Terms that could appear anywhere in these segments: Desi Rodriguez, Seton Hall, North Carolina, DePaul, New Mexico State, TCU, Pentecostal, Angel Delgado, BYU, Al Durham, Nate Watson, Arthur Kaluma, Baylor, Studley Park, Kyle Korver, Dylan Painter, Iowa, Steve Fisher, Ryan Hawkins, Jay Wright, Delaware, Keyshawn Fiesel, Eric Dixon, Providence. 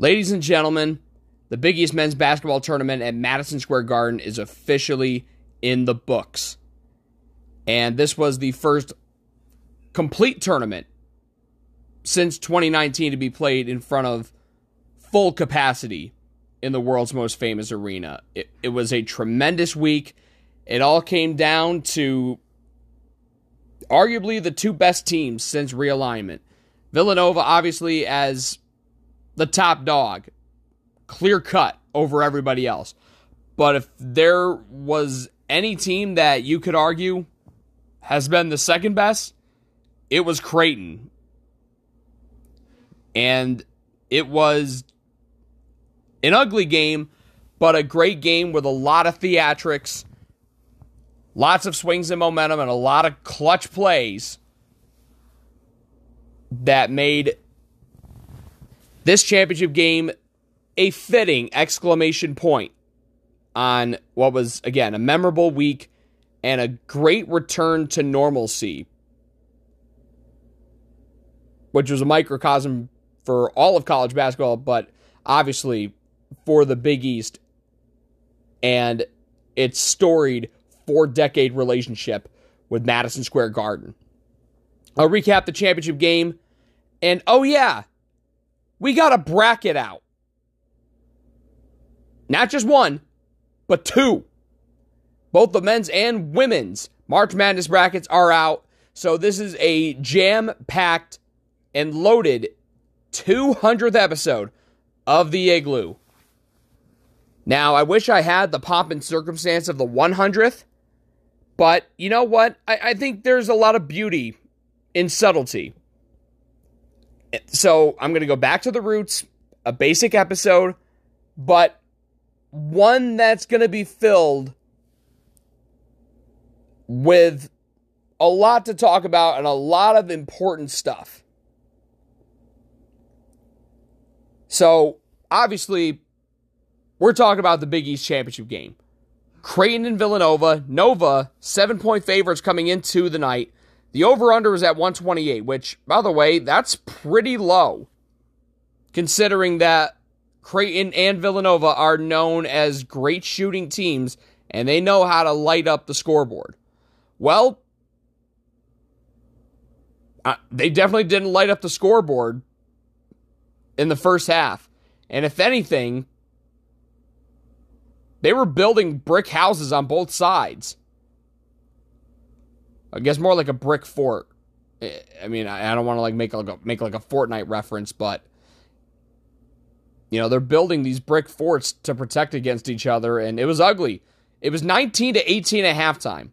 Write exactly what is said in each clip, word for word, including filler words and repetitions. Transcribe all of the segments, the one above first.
Ladies and gentlemen, the Big East men's basketball tournament at Madison Square Garden is officially in the books. And this was the first complete tournament since twenty nineteen to be played in front of full capacity in the world's most famous arena. It, it was a tremendous week. It all came down to arguably the two best teams since realignment. Villanova, obviously, as the top dog, clear cut over everybody else. But if there was any team that you could argue has been the second best, it was Creighton. And it was an ugly game, but a great game with a lot of theatrics, lots of swings and momentum, and a lot of clutch plays that made this championship game a fitting exclamation point on what was, again, a memorable week and a great return to normalcy, which was a microcosm for all of college basketball, but obviously for the Big East and its storied four-decade relationship with Madison Square Garden. I'll recap the championship game, and oh yeah, we got a bracket out. Not just one, but two. Both the men's and women's March Madness brackets are out, so this is a jam-packed and loaded two hundredth episode of the Igloo. Now, I wish I had the pomp and circumstance of the hundredth, but you know what? I, I think there's a lot of beauty in subtlety. So I'm going to go back to the roots, a basic episode, but one that's going to be filled with a lot to talk about and a lot of important stuff. So, obviously, we're talking about the Big East championship game. Creighton and Villanova. Nova, seven-point favorites coming into the night. The over-under was at one twenty-eight, which, by the way, that's pretty low, considering that Creighton and Villanova are known as great shooting teams, and they know how to light up the scoreboard. Well, uh, they definitely didn't light up the scoreboard in the first half. And if anything, they were building brick houses on both sides. I guess more like a brick fort. I mean, I don't want to like make like a, make like a Fortnite reference, but you know, they're building these brick forts to protect against each other, and it was ugly. It was nineteen to eighteen at halftime.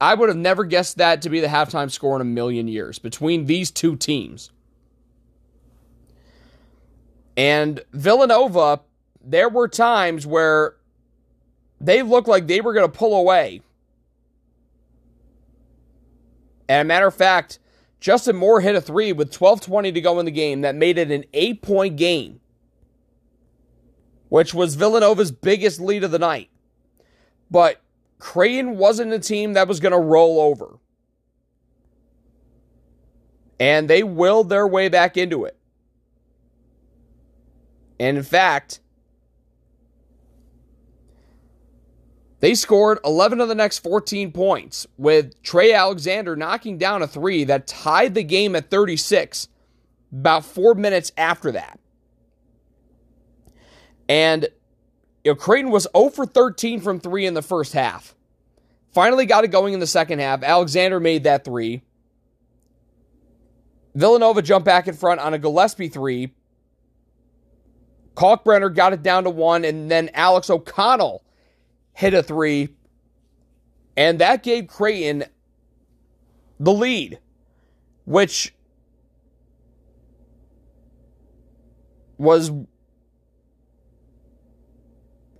I would have never guessed that to be the halftime score in a million years between these two teams. And Villanova, there were times where they looked like they were going to pull away. And a matter of fact, Justin Moore hit a three with twelve twenty to go in the game that made it an eight-point game, which was Villanova's biggest lead of the night. But Creighton wasn't a team that was going to roll over. And they willed their way back into it. And in fact, they scored eleven of the next fourteen points, with Trey Alexander knocking down a three that tied the game at thirty-six about four minutes after that. And you know, Creighton was zero for thirteen from three in the first half. Finally got it going in the second half. Alexander made that three. Villanova jumped back in front on a Gillespie three. Kalkbrenner got it down to one, and then Alex O'Connell hit a three, and that gave Creighton the lead, which was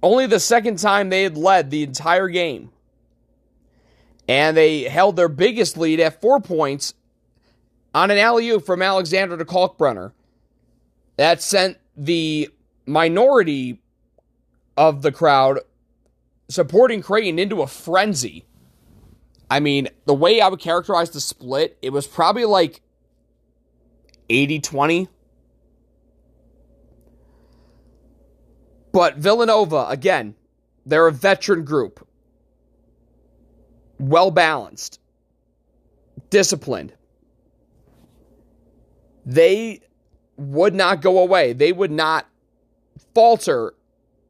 only the second time they had led the entire game. And they held their biggest lead at four points on an alley-oop from Alexander to Kalkbrenner. That sent the minority of the crowd supporting Creighton into a frenzy. I mean, the way I would characterize the split, it was probably like eighty twenty. But Villanova, again, they're a veteran group. Well-balanced. Disciplined. They would not go away. They would not falter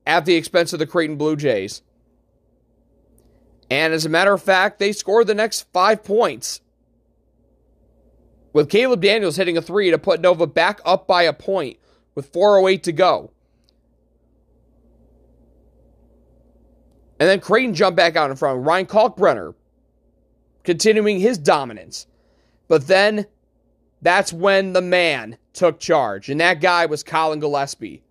at the expense of the Creighton Blue Jays. And as a matter of fact, they scored the next five points, with Caleb Daniels hitting a three to put Nova back up by a point with four oh eight to go. And then Creighton jumped back out in front. Ryan Kalkbrenner continuing his dominance. But then that's when the man took charge. And that guy was Colin Gillespie.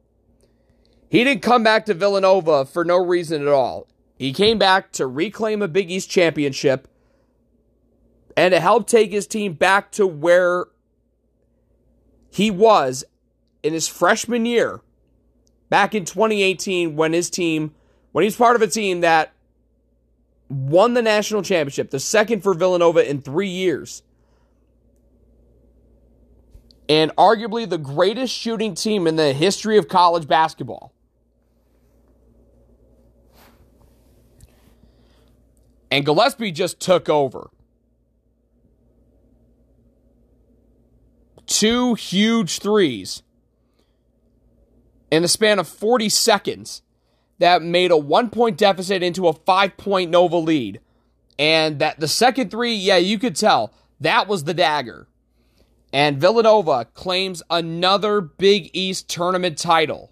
He didn't come back to Villanova for no reason at all. He came back to reclaim a Big East championship and to help take his team back to where he was in his freshman year back in twenty eighteen when his team, when he's part of a team that won the national championship, the second for Villanova in three years. And arguably the greatest shooting team in the history of college basketball. And Gillespie just took over. Two huge threes in the span of forty seconds that made a one-point deficit into a five-point Nova lead. And that the second three, yeah, you could tell, that was the dagger. And Villanova claims another Big East tournament title.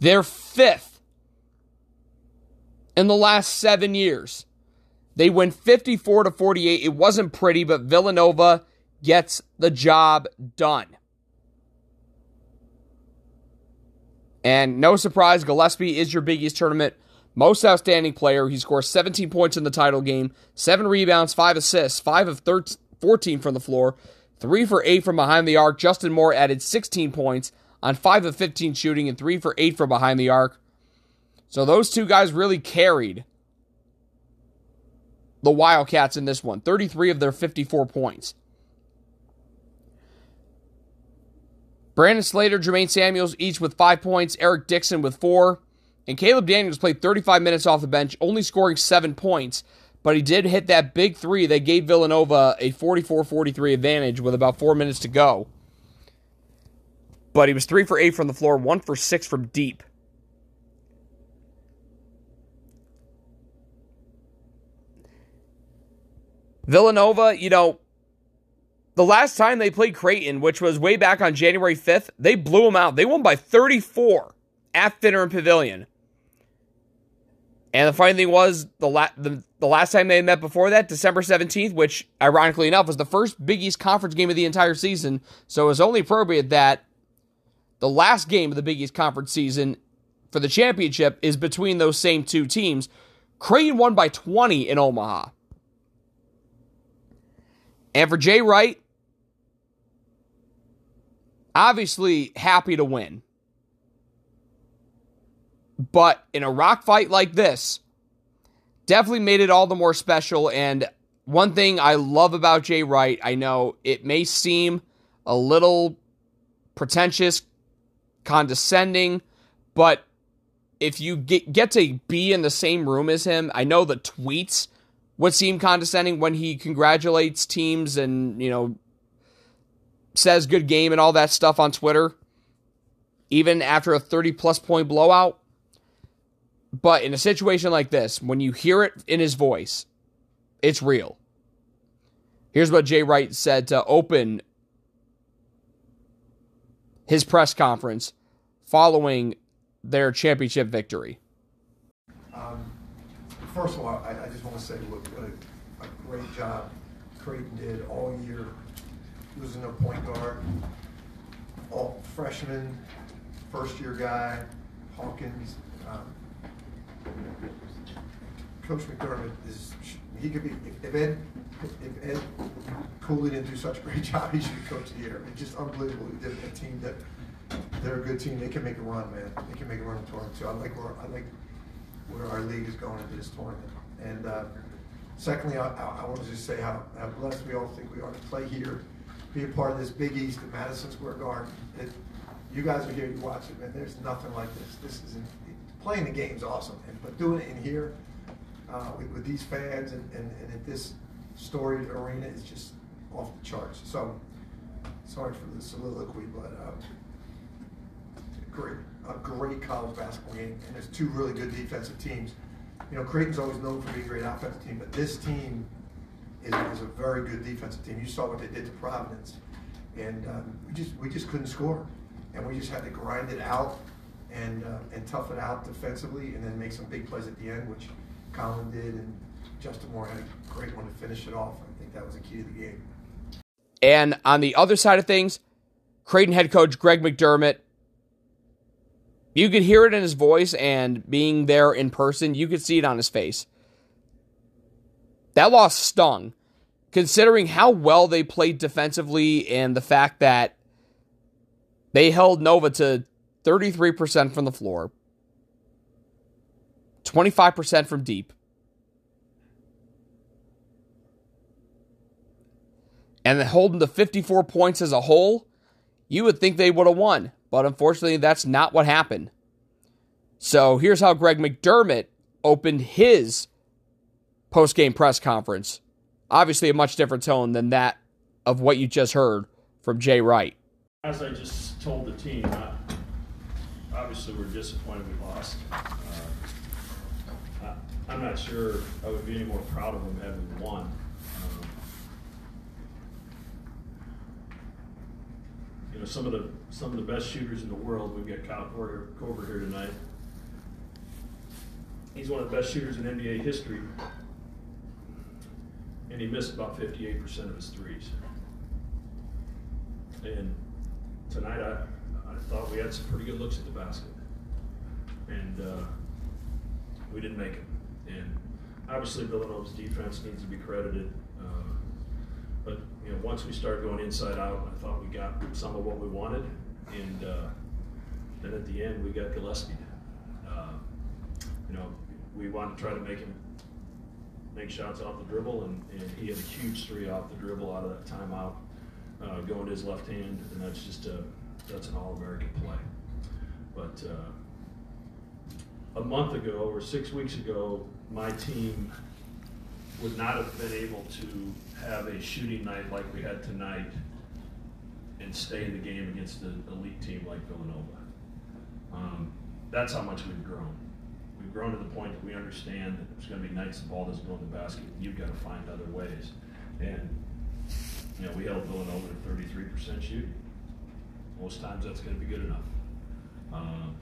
Their fifth in the last seven years. They win fifty-four to forty-eight. It wasn't pretty, but Villanova gets the job done. And no surprise, Gillespie is your Big East tournament most outstanding player. He scores seventeen points in the title game, seven rebounds, five assists, five of thirteen, fourteen from the floor, three for eight from behind the arc. Justin Moore added sixteen points on five of fifteen shooting and three for eight from behind the arc. So those two guys really carried the Wildcats in this one. thirty-three of their fifty-four points. Brandon Slater, Jermaine Samuels, each with five points. Eric Dixon with four. And Caleb Daniels played thirty-five minutes off the bench, only scoring seven points. But he did hit that big three that gave Villanova a forty-four forty-three advantage with about four minutes to go. But he was three for eight from the floor, one for six from deep. Villanova, you know, the last time they played Creighton, which was way back on January fifth, they blew them out. They won by thirty-four at Finneran Pavilion. And the funny thing was, the, la- the, the last time they met before that, December seventeenth, which, ironically enough, was the first Big East Conference game of the entire season, so it was only appropriate that the last game of the Big East Conference season for the championship is between those same two teams. Creighton won by twenty in Omaha. And for Jay Wright, obviously happy to win. But in a rock fight like this, definitely made it all the more special. And one thing I love about Jay Wright, I know it may seem a little pretentious, condescending, but if you get, get to be in the same room as him, I know the tweets would seem condescending when he congratulates teams and, you know, says good game and all that stuff on Twitter, even after a thirty-plus point blowout. But in a situation like this, when you hear it in his voice, it's real. Here's what Jay Wright said to open his press conference following their championship victory. Um, first of all, I, I just want to say, look, what a, a great job Creighton did all year, losing their point guard, all freshman, first-year guy, Hawkins. Um, Coach McDermott is, he could be, if Ed, if Ed Cooley didn't do such a great job, he should be coach of the year. It's just unbelievable. They're a team that, they're a good team. They can make a run, man. They can make a run in tournament too. I like where, I like where our league is going into this tournament. And uh, secondly, I, I, I want to just say how, how blessed we all think we are to play here, be a part of this Big East at Madison Square Garden. It, you guys are here, you watch it, man. There's nothing like this. This is playing the game's awesome, and, but doing it in here uh, with, with these fans and, and, and at this storied arena is just off the charts. So, sorry for the soliloquy, but uh, great, a great college basketball game, and there's two really good defensive teams. You know, Creighton's always known for being a great offensive team, but this team is, is a very good defensive team. You saw what they did to Providence, and um, we just we just couldn't score, and we just had to grind it out and uh, and tough it out defensively, and then make some big plays at the end, which Colin did, and Justin Moore had a great one to finish it off. I think that was the key to the game. And on the other side of things, Creighton head coach Greg McDermott, you could hear it in his voice, and being there in person, you could see it on his face. That loss stung, considering how well they played defensively and the fact that they held Nova to thirty-three percent from the floor, twenty-five percent from deep. And holding to fifty-four points as a whole, you would think they would have won. But unfortunately, that's not what happened. So here's how Greg McDermott opened his post-game press conference. Obviously a much different tone than that of what you just heard from Jay Wright. As I just told the team, I, obviously we're disappointed we lost. Uh, I, I'm not sure I would be any more proud of them having won. Um, You know, some of the some of the best shooters in the world. We've got Kyle Korver here tonight. He's one of the best shooters in N B A history, and he missed about fifty-eight percent of his threes. And tonight, I I thought we had some pretty good looks at the basket, and uh, we didn't make it. And obviously, Villanova's defense needs to be credited. Uh, But you know, once we started going inside out, I thought we got some of what we wanted, and uh, then at the end we got Gillespie. Uh, you know, we wanted to try to make him make shots off the dribble, and, and he had a huge three off the dribble out of that timeout, uh, going to his left hand, and that's just a that's an all-American play. But uh, a month ago or six weeks ago, my team would not have been able to have a shooting night like we had tonight and stay in the game against an elite team like Villanova. Um, that's how much we've grown. We've grown to the point that we understand that there's going to be nights the ball doesn't go in the basket, and you've got to find other ways. And you know, we held Villanova to thirty-three percent shooting. Most times that's going to be good enough. Um,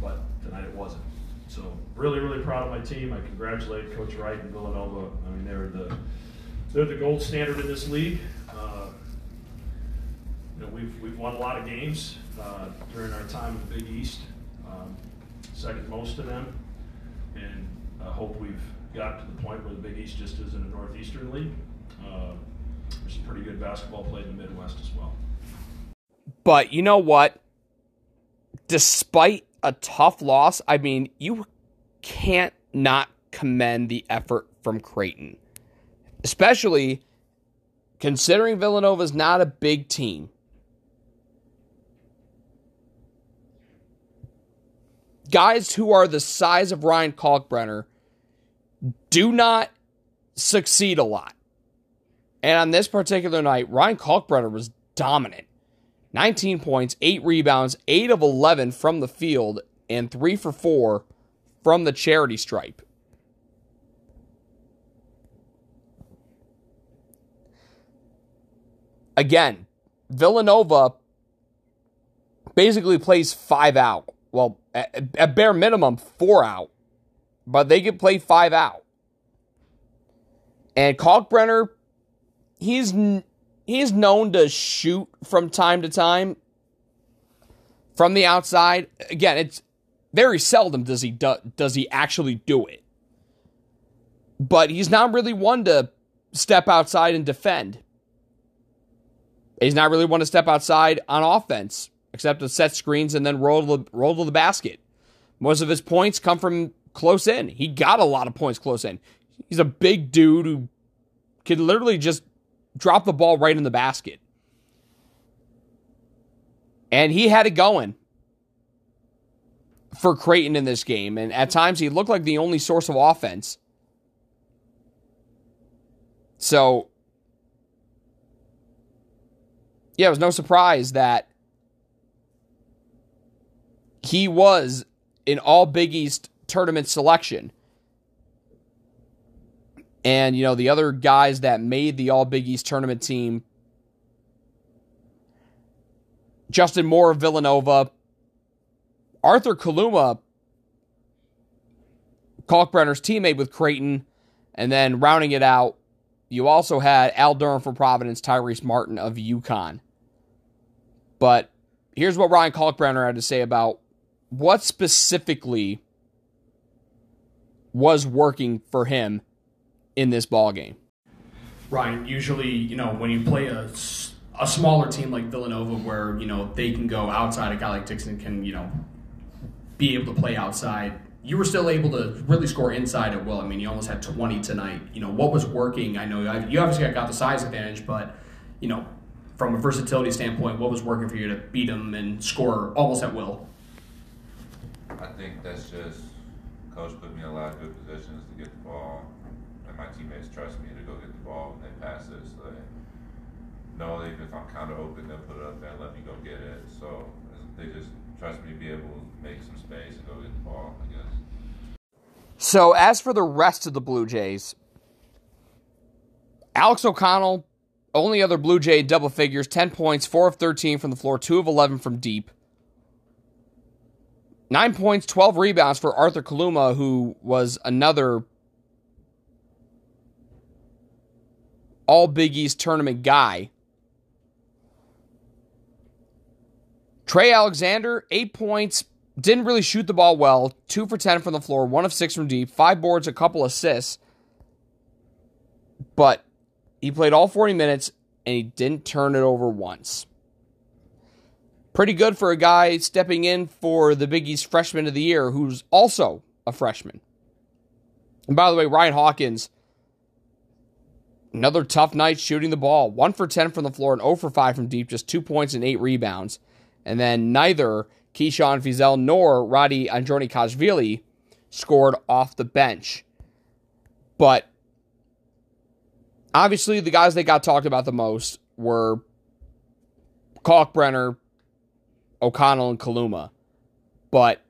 but tonight it wasn't. So really, really proud of my team. I congratulate Coach Wright and Villanova. I mean, they're the they're the gold standard in this league. Uh, you know, we've we've won a lot of games uh, during our time in the Big East, um, second most to them. And I hope we've got to the point where the Big East just isn't a Northeastern league. Uh, there's some pretty good basketball played in the Midwest as well. But you know what? Despite a tough loss, I mean, you can't not commend the effort from Creighton, especially considering Villanova's not a big team. Guys who are the size of Ryan Kalkbrenner do not succeed a lot. And on this particular night, Ryan Kalkbrenner was dominant. nineteen points, eight rebounds, eight of eleven from the field, and three for four from the charity stripe. Again, Villanova basically plays five out. Well, at, at bare minimum, four out. But they can play five out. And Kalkbrenner, he's... N- He's known to shoot from time to time from the outside. Again, it's very seldom does he do, does he actually do it. But he's not really one to step outside and defend. He's not really one to step outside on offense, except to set screens and then roll to the, roll to the basket. Most of his points come from close in. He got a lot of points close in. He's a big dude who can literally just drop the ball right in the basket. And he had it going for Creighton in this game. And at times, he looked like the only source of offense. So, yeah, it was no surprise that he was an all Big East tournament selection. And, you know, the other guys that made the all Big East tournament team, Justin Moore of Villanova, Arthur Kaluma, Kalkbrenner's teammate with Creighton, and then rounding it out, you also had Al Durham from Providence, Tyrese Martin of UConn. But here's what Ryan Kalkbrenner had to say about what specifically was working for him in this ballgame. Ryan, usually, you know, when you play a a smaller team like Villanova where, you know, they can go outside, a guy like Dixon can, you know, be able to play outside, you were still able to really score inside at will. I mean, you almost had twenty tonight. You know, what was working? I know you obviously got the size advantage, but, you know, from a versatility standpoint, what was working for you to beat them and score almost at will? I think that's just Coach put me in a lot of good positions to get the ball, and my teammates trust me to go get the ball when they pass it. So they know that if I'm kind of open, they'll put it up and let me go get it. So they just trust me to be able to make some space and go get the ball, I guess. So as for the rest of the Blue Jays, Alex O'Connell, only other Blue Jay, double figures, ten points, four of thirteen from the floor, two of eleven from deep. nine points, twelve rebounds for Arthur Kaluma, who was another all Big East tournament guy. Trey Alexander, eight points, didn't really shoot the ball well, two for ten from the floor, one of six from deep, five boards, a couple assists. But he played all forty minutes, and he didn't turn it over once. Pretty good for a guy stepping in for the Big East Freshman of the Year, who's also a freshman. And by the way, Ryan Hawkins, another tough night shooting the ball. one for ten from the floor and zero for five from deep, just two points and eight rebounds. And then neither Keyshawn Fiesel nor Roddy Androni-Kashvili scored off the bench. But obviously the guys that got talked about the most were Kalkbrenner, O'Connell, and Kaluma. But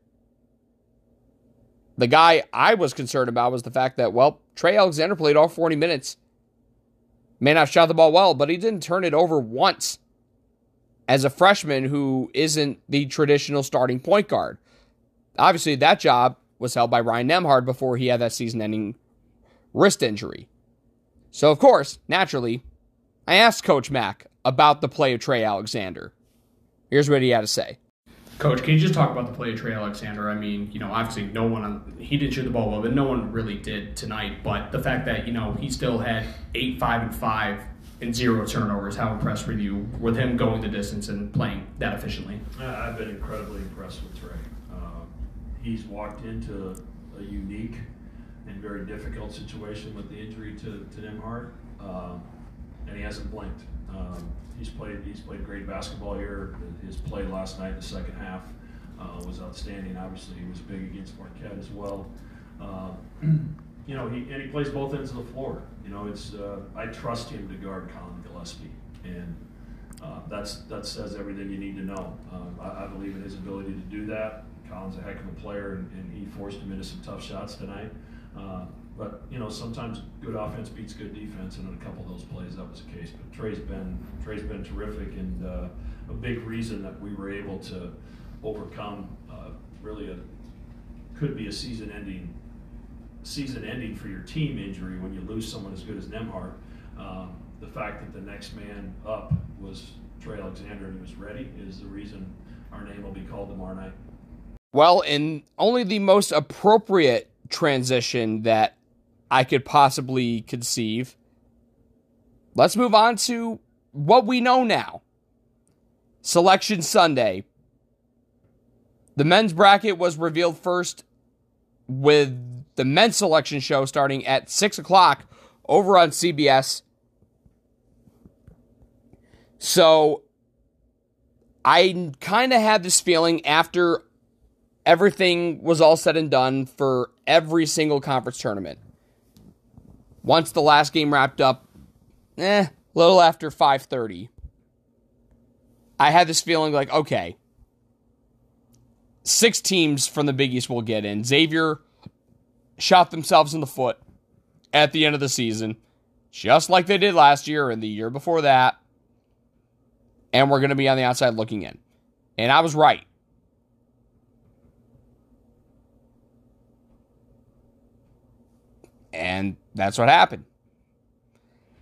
the guy I was concerned about was the fact that, well, Trey Alexander played all forty minutes. May not have shot the ball well, but he didn't turn it over once as a freshman who isn't the traditional starting point guard. Obviously, that job was held by Ryan Nembhard before he had that season-ending wrist injury. So, of course, naturally, I asked Coach Mack about the play of Trey Alexander. Here's what he had to say. Coach, can you just talk about the play of Trey Alexander? I mean, you know, obviously no one, on, he didn't shoot the ball well, but no one really did tonight. But the fact that, you know, he still had eight, five, and five and zero turnovers, how impressed were you with him going the distance and playing that efficiently? I've been incredibly impressed with Trey. Um, he's walked into a unique and very difficult situation with the injury to, to Nembhard, um, and he hasn't blinked. Um, He's played. He's played great basketball here. His play last night, in the second half, uh, was outstanding. Obviously, he was big against Marquette as well. Uh, you know, he and he plays both ends of the floor. You know, it's uh, I trust him to guard Colin Gillespie, and uh, that's that says everything you need to know. Um, I, I believe in his ability to do that. Colin's a heck of a player, and, and he forced him into some tough shots tonight. Uh, But, you know, sometimes good offense beats good defense, and in a couple of those plays that was the case. But Trey's been Trey's been terrific, and uh, a big reason that we were able to overcome uh, really a could be a season-ending season-ending for your team injury when you lose someone as good as Nembhard. Um, the fact that the next man up was Trey Alexander and he was ready is the reason our name will be called tomorrow night. Well, and only the most appropriate transition that I could possibly conceive. Let's move on to what we know now. Selection Sunday. The men's bracket was revealed first with the men's selection show starting at six o'clock over on C B S. So I kind of had this feeling after everything was all said and done for every single conference tournament. Once the last game wrapped up, eh, a little after five thirty, I had this feeling like, okay, six teams from the Big East will get in. Xavier shot themselves in the foot at the end of the season, just like they did last year and the year before that, and we're going to be on the outside looking in. And I was right. And that's what happened.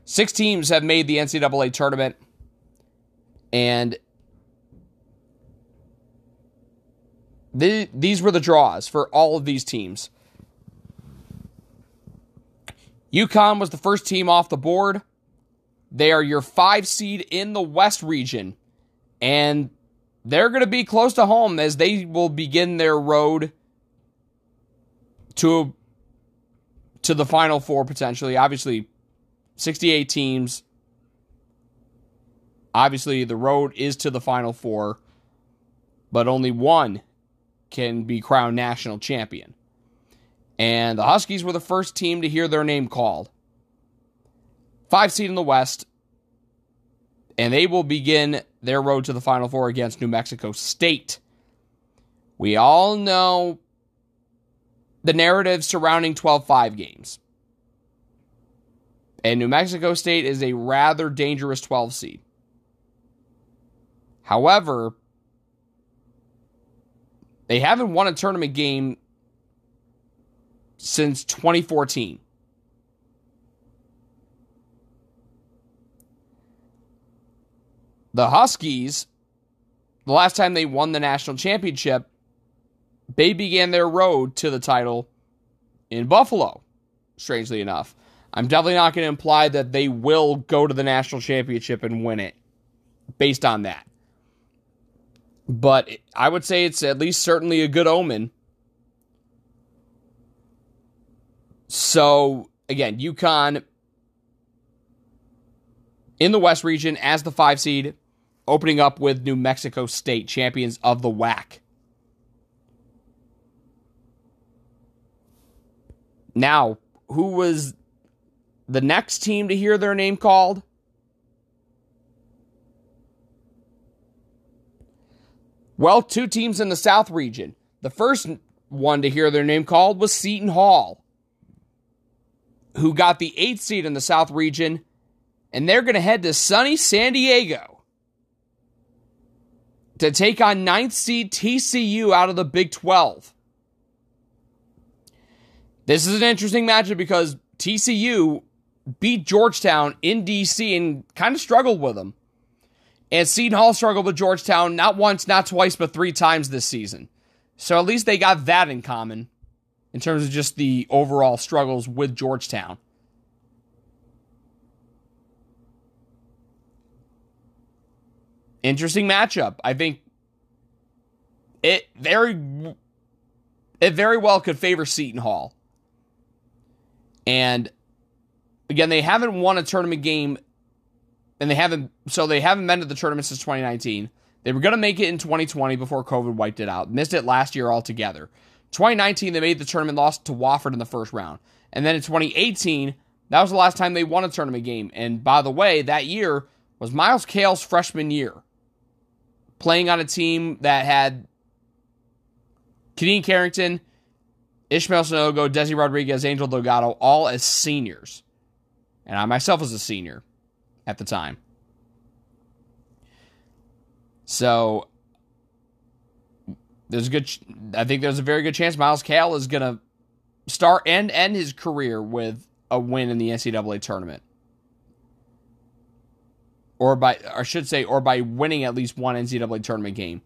Six teams have made the N C double A tournament, and the, these were the draws for all of these teams. UConn was the first team off the board. They are your five seed in the West region, and they're going to be close to home as they will begin their road to, to the Final Four potentially. Obviously, sixty-eight teams. Obviously, the road is to the Final Four, but only one can be crowned national champion. And the Huskies were the first team to hear their name called. Five seed in the West, and they will begin their road to the Final Four against New Mexico State. We all know the narrative surrounding twelve five games. And New Mexico State is a rather dangerous twelve seed. However, they haven't won a tournament game since twenty fourteen. The Huskies, the last time they won the national championship, they began their road to the title in Buffalo, strangely enough. I'm definitely not going to imply that they will go to the national championship and win it based on that. But I would say it's at least certainly a good omen. So, again, UConn in the West region as the five seed, opening up with New Mexico State, champions of the W A C. Now, who was the next team to hear their name called? Well, two teams in the South region. The first one to hear their name called was Seton Hall, who got the eighth seed in the South region, and they're going to head to sunny San Diego to take on ninth seed T C U out of the Big twelve. This is an interesting matchup because T C U beat Georgetown in D C and kind of struggled with them. And Seton Hall struggled with Georgetown not once, not twice, but three times this season. So at least they got that in common in terms of just the overall struggles with Georgetown. Interesting matchup. I think it very, it very well could favor Seton Hall. And again, they haven't won a tournament game, and they haven't, so they haven't been to the tournament since twenty nineteen. They were going to make it in twenty twenty before COVID wiped it out. Missed it last year altogether. twenty nineteen, they made the tournament, lost to Wofford in the first round. And then in twenty eighteen, that was the last time they won a tournament game. And by the way, that year was Miles Cale's freshman year, playing on a team that had Kadeen Carrington, Ishmael Sanogo, Desi Rodriguez, Angel Delgado, all as seniors. And I myself was a senior at the time. So, there's a good. Ch- I think there's a very good chance Miles Cale is going to start and end his career with a win in the N C double A tournament. Or by, or I should say, or by winning at least one N C double A tournament game.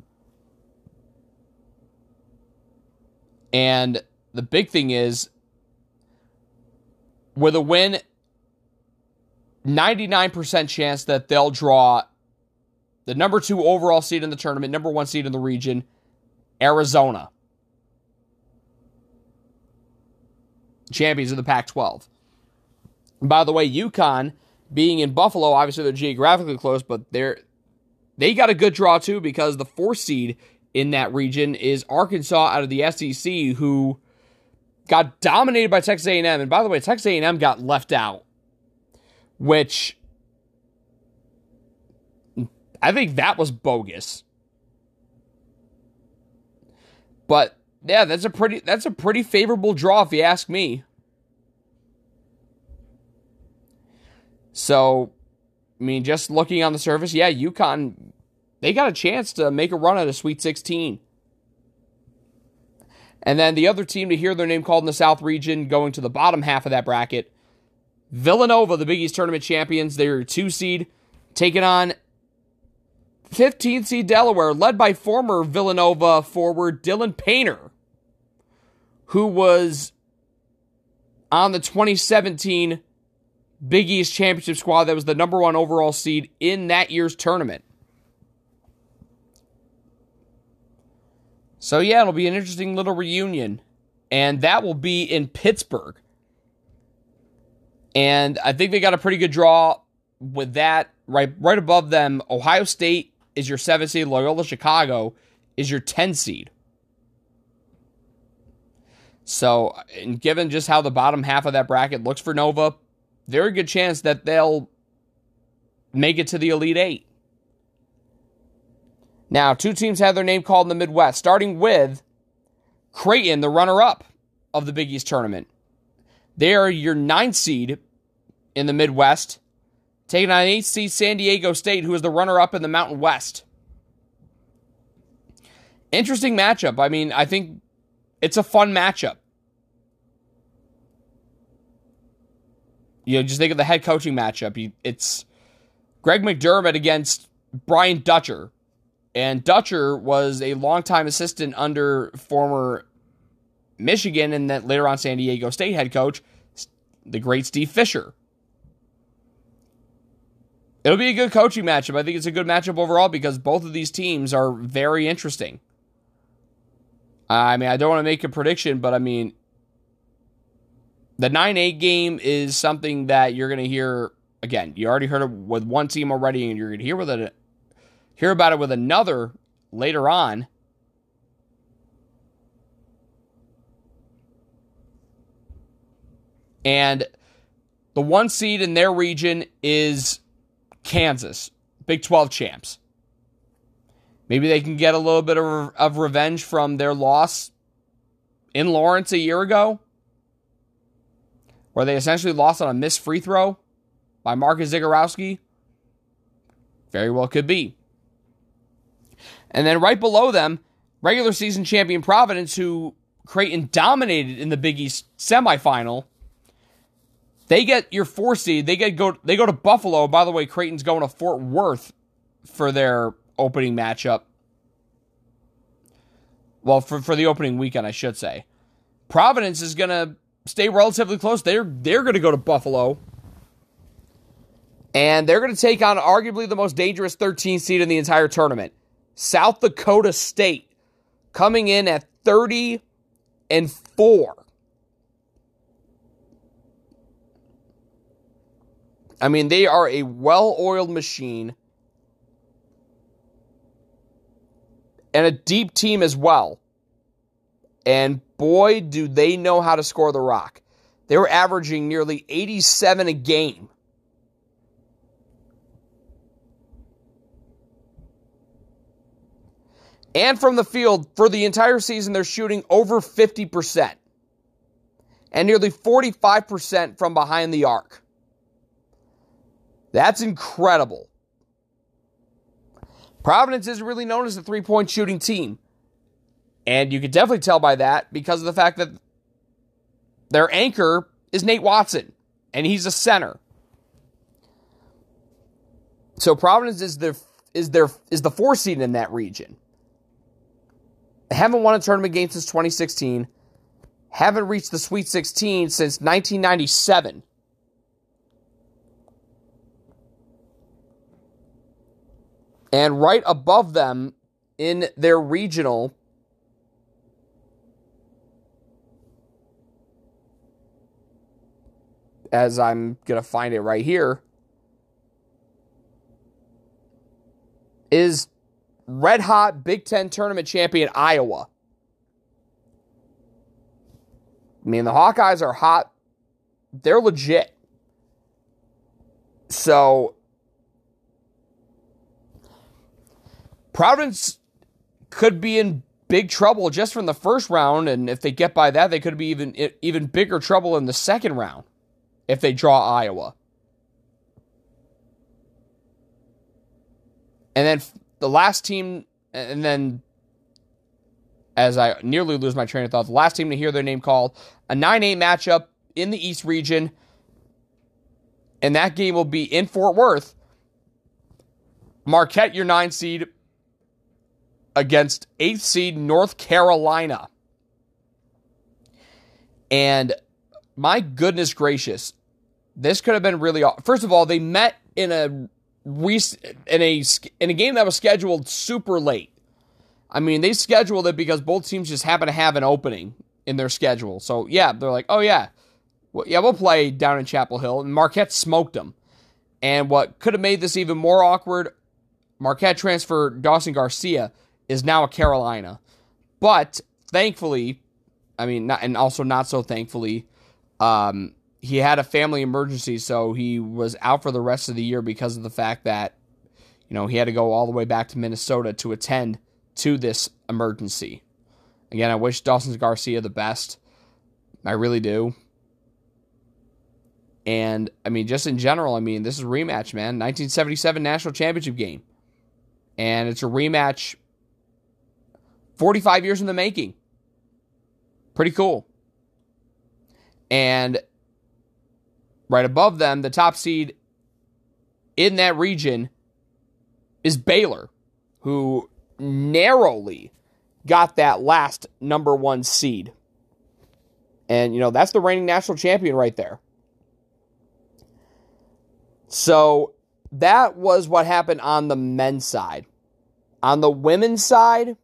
And the big thing is, with a win, ninety-nine percent chance that they'll draw the number two overall seed in the tournament, number one seed in the region, Arizona, champions of the Pac twelve. By the way, UConn, being in Buffalo, obviously they're geographically close, but they're They got a good draw, too, because the fourth seed in that region is Arkansas out of the S E C, who got dominated by Texas A and M. And by the way, Texas A and M got left out, which I think that was bogus. But yeah, that's a pretty that's a pretty favorable draw if you ask me. So, I mean, just looking on the surface, yeah, UConn, they got a chance to make a run at a Sweet sixteen. And then the other team to hear their name called in the South region, going to the bottom half of that bracket, Villanova, the Big East tournament champions, they're a two seed, taking on fifteenth seed Delaware, led by former Villanova forward Dylan Painter, who was on the twenty seventeen Big East championship squad that was the number one overall seed in that year's tournament. So yeah, it'll be an interesting little reunion, and that will be in Pittsburgh. And I think they got a pretty good draw with that. Right, right above them, Ohio State is your seven seed. Loyola Chicago is your ten seed. So, and given just how the bottom half of that bracket looks for Nova, very good chance that they'll make it to the Elite Eight. Now, two teams have their name called in the Midwest, starting with Creighton, the runner-up of the Big East tournament. They are your ninth seed in the Midwest, taking on eighth seed San Diego State, who is the runner-up in the Mountain West. Interesting matchup. I mean, I think it's a fun matchup. You know, just think of the head coaching matchup. It's Greg McDermott against Brian Dutcher. And Dutcher was a longtime assistant under former Michigan and then later on San Diego State head coach, the great Steve Fisher. It'll be a good coaching matchup. I think it's a good matchup overall because both of these teams are very interesting. I mean, I don't want to make a prediction, but I mean, the nine eight game is something that you're going to hear, again, you already heard it with one team already, and you're going to hear, with it, hear about it with another later on. And the one seed in their region is Kansas, Big twelve champs. Maybe they can get a little bit of, of revenge from their loss in Lawrence a year ago, where they essentially lost on a missed free throw by Marcus Zagorowski. Very well could be. And then right below them, regular season champion Providence, who Creighton dominated in the Big East semifinal. They get your four seed. They get go. They go to Buffalo. By the way, Creighton's going to Fort Worth for their opening matchup. Well, for, for the opening weekend, I should say. Providence is going to stay relatively close. They're they're going to go to Buffalo, and they're going to take on arguably the most dangerous thirteenth seed in the entire tournament, South Dakota State, coming in at thirty and four. I mean, they are a well-oiled machine and a deep team as well. And boy, do they know how to score the rock. They were averaging nearly eighty-seven a game. And from the field, for the entire season, they're shooting over fifty percent and nearly forty-five percent from behind the arc. That's incredible. Providence isn't really known as a three-point shooting team. And you can definitely tell by that because of the fact that their anchor is Nate Watson, and he's a center. So Providence is their, is their, is the four seed in that region. They haven't won a tournament game since twenty sixteen. Haven't reached the Sweet sixteen since nineteen ninety-seven. And right above them in their regional as I'm going to find it right here is red-hot Big Ten tournament champion Iowa. I mean, the Hawkeyes are hot. They're legit. So, Providence could be in big trouble just from the first round, and if they get by that, they could be even even bigger trouble in the second round if they draw Iowa. And then the last team, and then as I nearly lose my train of thought, the last team to hear their name called, a nine eight matchup in the East region, and that game will be in Fort Worth. Marquette, your nine seed, against eighth seed North Carolina. And my goodness gracious, this could have been really awesome. First of all, they met in a in a in a game that was scheduled super late. I mean, they scheduled it because both teams just happen to have an opening in their schedule. So yeah, they're like, oh yeah, well, yeah, we'll play down in Chapel Hill, and Marquette smoked them. And what could have made this even more awkward, Marquette transfer Dawson Garcia is now a Carolina. But thankfully, I mean, not, and also not so thankfully, um, he had a family emergency, so he was out for the rest of the year because of the fact that, you know, he had to go all the way back to Minnesota to attend to this emergency. Again, I wish Dawson Garcia the best. I really do. And, I mean, just in general, I mean, this is a rematch, man. nineteen seventy-seven National Championship game. And it's a rematch forty-five years in the making. Pretty cool. And right above them, the top seed in that region is Baylor, who narrowly got that last number one seed. And, you know, that's the reigning national champion right there. So that was what happened on the men's side. On the women's side,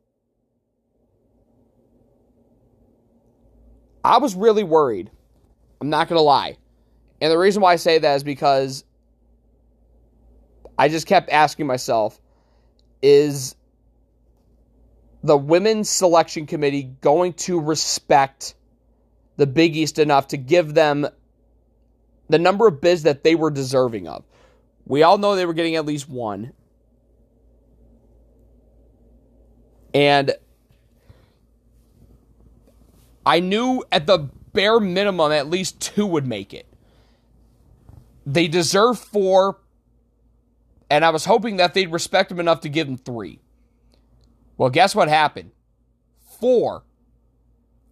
I was really worried. I'm not going to lie. And the reason why I say that is because I just kept asking myself, is the women's selection committee going to respect the Big East enough to give them the number of bids that they were deserving of? We all know they were getting at least one. And I knew at the bare minimum at least two would make it. They deserve four, and I was hoping that they'd respect them enough to give them three. Well, guess what happened? Four.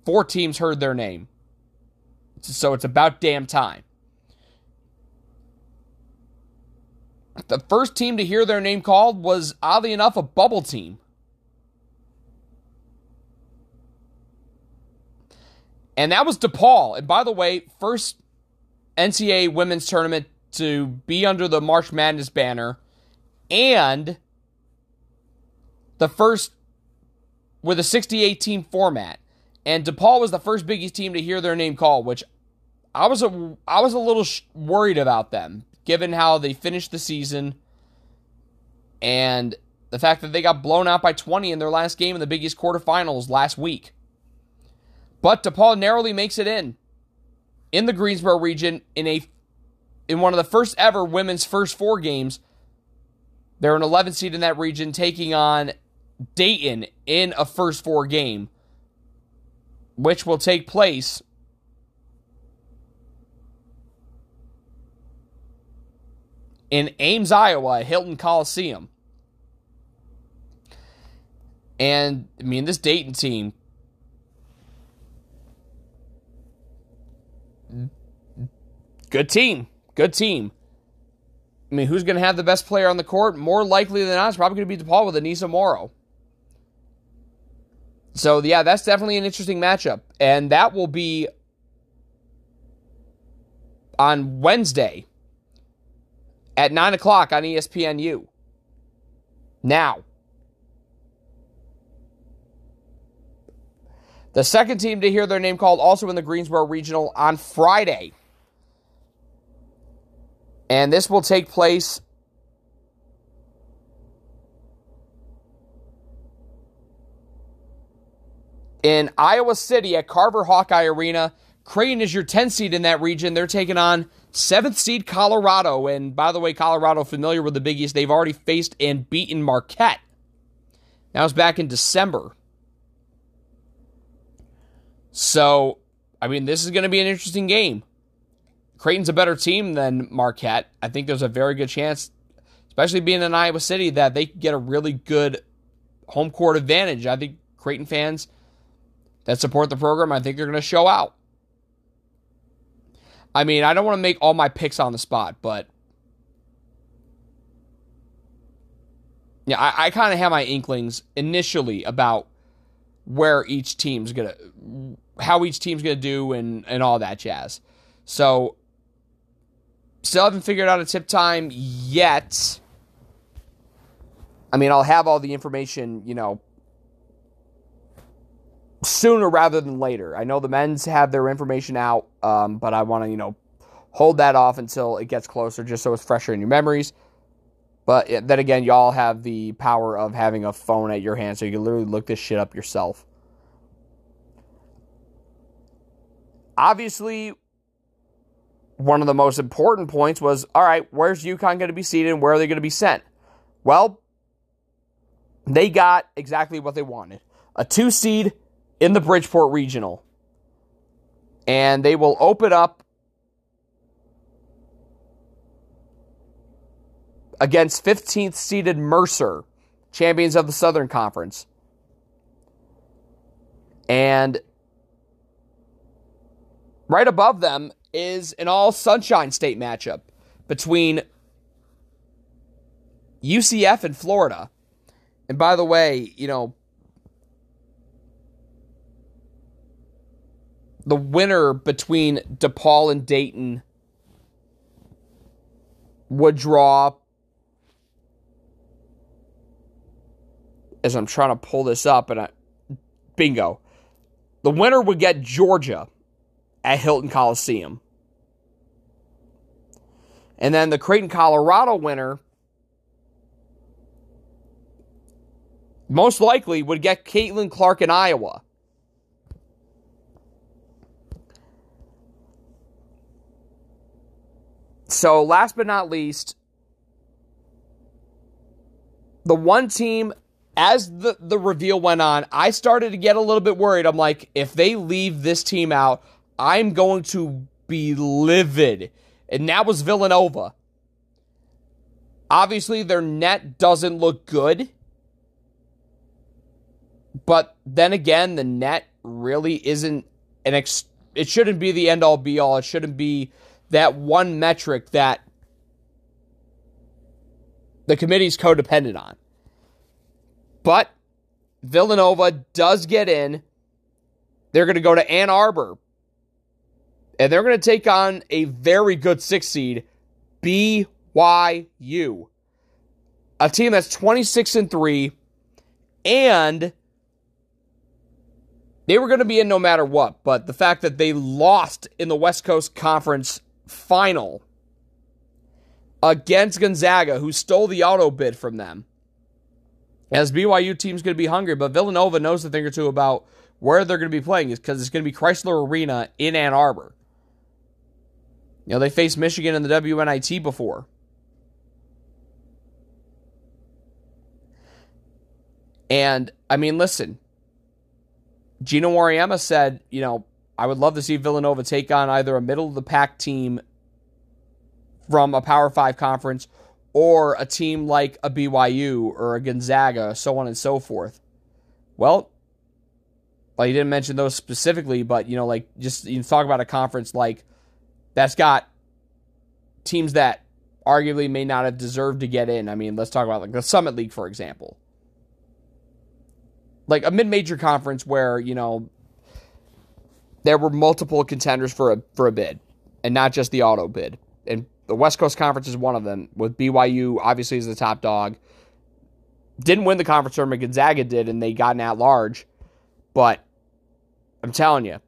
Four teams heard their name. So it's about damn time. The first team to hear their name called was, oddly enough, a bubble team. And that was DePaul. And by the way, first N C A A women's tournament to be under the March Madness banner. And the first with a sixty-eight team format. And DePaul was the first Big East team to hear their name called, which I was a, I was a little sh- worried about them, given how they finished the season and the fact that they got blown out by twenty in their last game in the Big East quarterfinals last week. But DePaul narrowly makes it in, in the Greensboro region, in a in one of the first ever women's first four games. They're an eleven seed in that region, taking on Dayton in a first four game, which will take place in Ames, Iowa, Hilton Coliseum. And, I mean, this Dayton team, good team. Good team. I mean, who's going to have the best player on the court? More likely than not, it's probably going to be DePaul with Anissa Morrow. So, yeah, that's definitely an interesting matchup. And that will be on Wednesday at nine o'clock on E S P N U. Now, the second team to hear their name called also in the Greensboro Regional on Friday. And this will take place in Iowa City at Carver Hawkeye Arena. Creighton is your tenth seed in that region. They're taking on seventh seed Colorado. And by the way, Colorado, familiar with the Big East, they've already faced and beaten Marquette. That was back in December. So, I mean, this is going to be an interesting game. Creighton's a better team than Marquette. I think there's a very good chance, especially being in Iowa City, that they could get a really good home court advantage. I think Creighton fans that support the program, I think they're going to show out. I mean, I don't want to make all my picks on the spot, but yeah, I, I kind of have my inklings initially about where each team's gonna, how each team's gonna do, and and all that jazz. So, still haven't figured out a tip time yet. I mean, I'll have all the information, you know, sooner rather than later. I know the men's have their information out, um, but I want to, you know, hold that off until it gets closer, just so it's fresher in your memories. But then again, y'all have the power of having a phone at your hand, so you can literally look this shit up yourself. Obviously, one of the most important points was, all right, where's UConn going to be seated and where are they going to be sent? Well, they got exactly what they wanted. A two seed in the Bridgeport Regional. And they will open up against fifteenth seeded Mercer, champions of the Southern Conference. And right above them is an all-Sunshine State matchup between U C F and Florida. And by the way, you know, the winner between DePaul and Dayton would draw, as I'm trying to pull this up, and I, bingo. The winner would get Georgia at Hilton Coliseum. And then the Creighton, Colorado winner most likely would get Caitlin Clark in Iowa. So last but not least, the one team, as the, the reveal went on, I started to get a little bit worried. I'm like, if they leave this team out, I'm going to be livid. And that was Villanova. Obviously, their net doesn't look good. But then again, the net really isn't an ex- it shouldn't be the end all be all. It shouldn't be that one metric that the committee's codependent on. But Villanova does get in. They're going to go to Ann Arbor. And they're going to take on a very good six seed, B Y U. A team that's twenty-six and three. And they were going to be in no matter what. But the fact that they lost in the West Coast Conference final against Gonzaga, who stole the auto bid from them. As B Y U team's going to be hungry, but Villanova knows a thing or two about where they're going to be playing, is because it's going to be Chrysler Arena in Ann Arbor. You know, they faced Michigan in the W N I T before. And, I mean, listen, Gino Auriemma said, you know, I would love to see Villanova take on either a middle-of-the-pack team from a Power Five conference, or a team like a B Y U or a Gonzaga, so on and so forth. Well, well, you didn't mention those specifically, but, you know, like, just you talk about a conference like that's got teams that arguably may not have deserved to get in. I mean, let's talk about like the Summit League, for example. Like a mid-major conference where, you know, there were multiple contenders for a for a bid and not just the auto bid. And the West Coast Conference is one of them, with B Y U obviously as the top dog. Didn't win the conference tournament, Gonzaga did, and they got an at-large. But I'm telling you,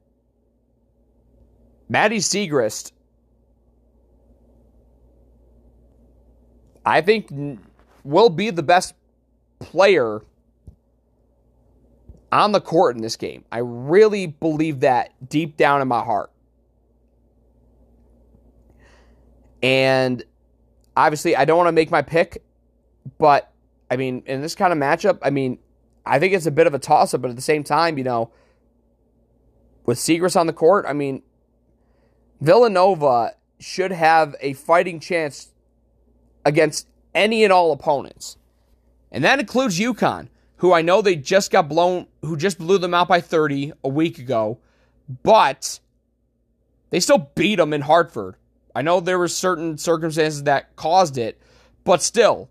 Maddie Siegrist, I think, will be the best player on the court in this game. I really believe that deep down in my heart. And obviously, I don't want to make my pick, but, I mean, in this kind of matchup, I mean, I think it's a bit of a toss-up, but at the same time, you know, with Segris on the court, I mean, Villanova should have a fighting chance against any and all opponents. And that includes UConn, who I know they just got blown, who just blew them out by thirty a week ago, but they still beat them in Hartford. I know there were certain circumstances that caused it, but still,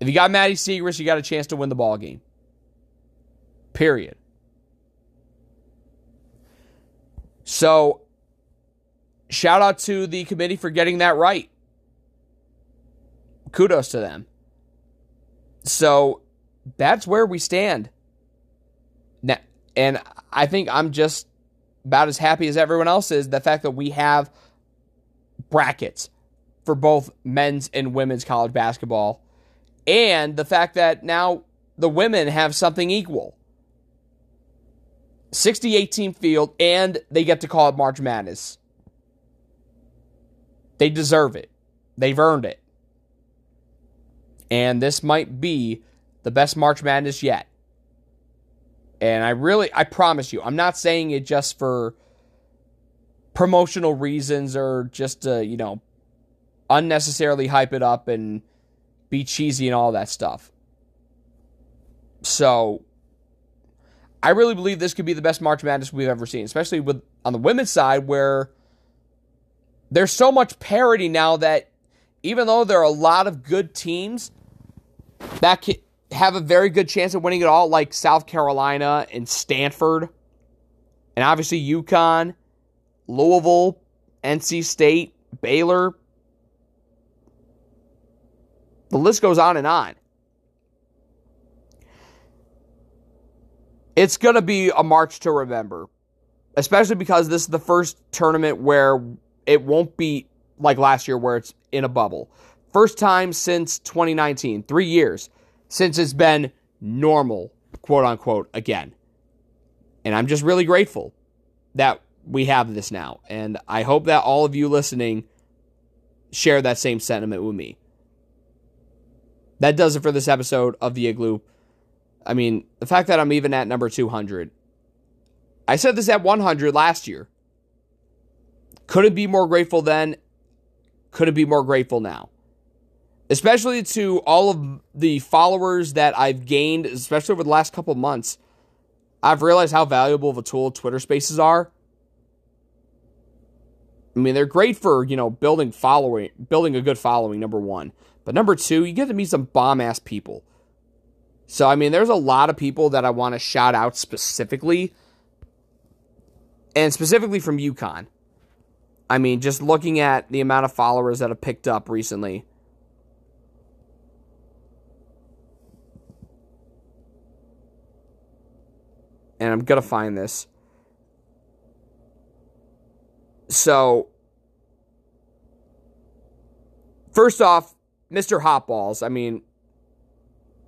if you got Matty Segris, you got a chance to win the ball game. Period. So, shout out to the committee for getting that right. Kudos to them. So, that's where we stand. Now, and I think I'm just about as happy as everyone else is, the fact that we have brackets for both men's and women's college basketball, and the fact that now the women have something equal. sixty-eight team field, and they get to call it March Madness. They deserve it. They've earned it. And this might be the best March Madness yet. And I really, I promise you, I'm not saying it just for promotional reasons or just to, you know, unnecessarily hype it up and be cheesy and all that stuff. So, I really believe this could be the best March Madness we've ever seen, especially with on the women's side where there's so much parity now that even though there are a lot of good teams, that can have a very good chance of winning it all, like South Carolina and Stanford, and obviously UConn, Louisville, N C State, Baylor. The list goes on and on. It's going to be a March to remember, especially because this is the first tournament where it won't be like last year where it's in a bubble. First time since twenty nineteen, three years. Since it's been normal, quote-unquote, again. And I'm just really grateful that we have this now. And I hope that all of you listening share that same sentiment with me. That does it for this episode of The Igloo. I mean, the fact that I'm even at number two hundred. I said this at one hundred last year. Couldn't be more grateful then. Couldn't be more grateful now. Especially to all of the followers that I've gained, especially over the last couple months. I've realized how valuable of a tool Twitter Spaces are. I mean, they're great for, you know, building following, building a good following, number one. But number two, you get to meet some bomb-ass people. So, I mean, there's a lot of people that I want to shout out specifically. And specifically from UConn. I mean, just looking at the amount of followers that I've picked up recently. And I'm going to find this. So, first off, Mister Hotballs. I mean,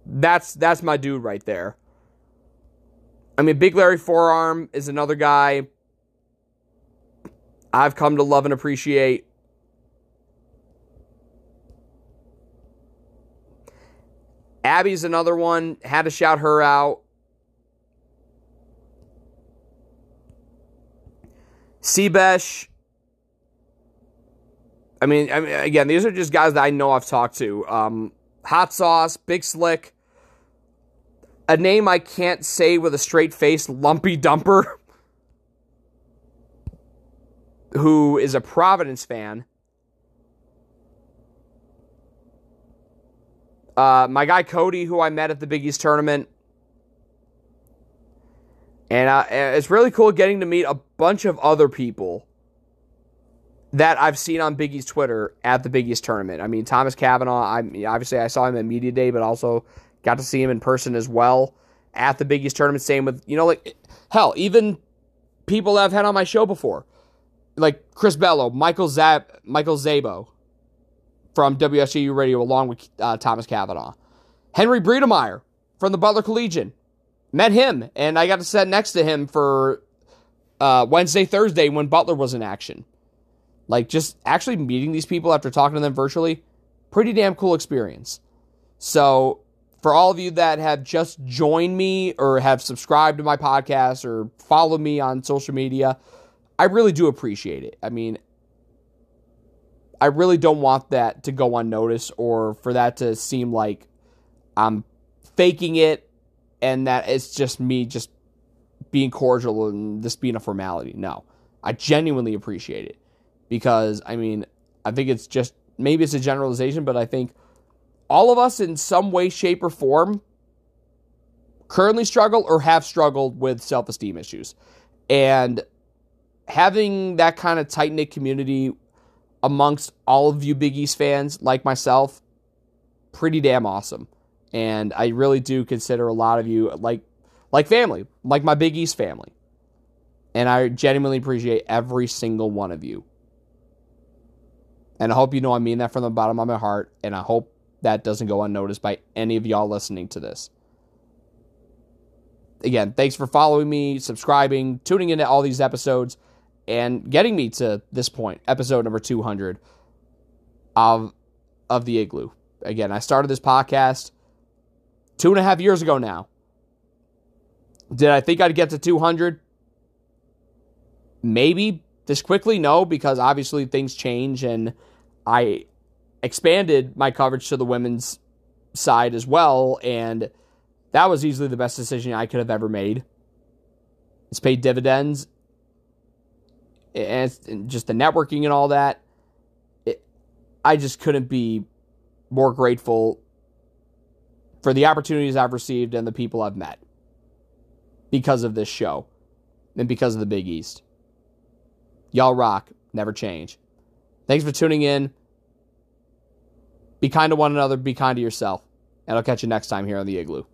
that's that's my dude right there. I mean, Big Larry Forearm is another guy I've come to love and appreciate. Abby's another one. Had to shout her out. Seabesh. I mean, I mean, again, these are just guys that I know I've talked to. Um, Hot Sauce, Big Slick, a name I can't say with a straight face, Lumpy Dumper, who is a Providence fan. Uh, my guy Cody, who I met at the Big East tournament. And uh, it's really cool getting to meet a bunch of other people that I've seen on Big East Twitter at the Big East tournament. I mean, Thomas Cavanaugh, I obviously I saw him at Media Day, but also got to see him in person as well at the Big East tournament. Same with, you know, like, hell, even people that I've had on my show before, like Chris Bello, Michael Zab- Michael Szabo from W S G U Radio, along with uh, Thomas Cavanaugh. Henry Bredemeyer from the Butler Collegian. Met him, and I got to sit next to him for uh, Wednesday, Thursday when Butler was in action. Like, just actually meeting these people after talking to them virtually, pretty damn cool experience. So, for all of you that have just joined me or have subscribed to my podcast or followed me on social media, I really do appreciate it. I mean, I really don't want that to go unnoticed or for that to seem like I'm faking it and that it's just me just being cordial and this being a formality. No, I genuinely appreciate it because, I mean, I think it's just, maybe it's a generalization, but I think all of us in some way, shape, or form currently struggle or have struggled with self-esteem issues. And having that kind of tight-knit community amongst all of you Big East fans like myself, pretty damn awesome. And I really do consider a lot of you like like family, like my Big East family. And I genuinely appreciate every single one of you. And I hope you know I mean that from the bottom of my heart, and I hope that doesn't go unnoticed by any of y'all listening to this. Again, thanks for following me, subscribing, tuning into all these episodes, and getting me to this point, episode number two hundred of, of The Igloo. Again, I started this podcast two and a half years ago now. Did I think I'd get to two hundred? Maybe this quickly? No, because obviously things change, and I expanded my coverage to the women's side as well, and that was easily the best decision I could have ever made. It's paid dividends, and, it's, and just the networking and all that. It, I just couldn't be more grateful for the opportunities I've received and the people I've met because of this show and because of the Big East. Y'all rock, never change. Thanks for tuning in. Be kind to one another, be kind to yourself, and I'll catch you next time here on The Igloo.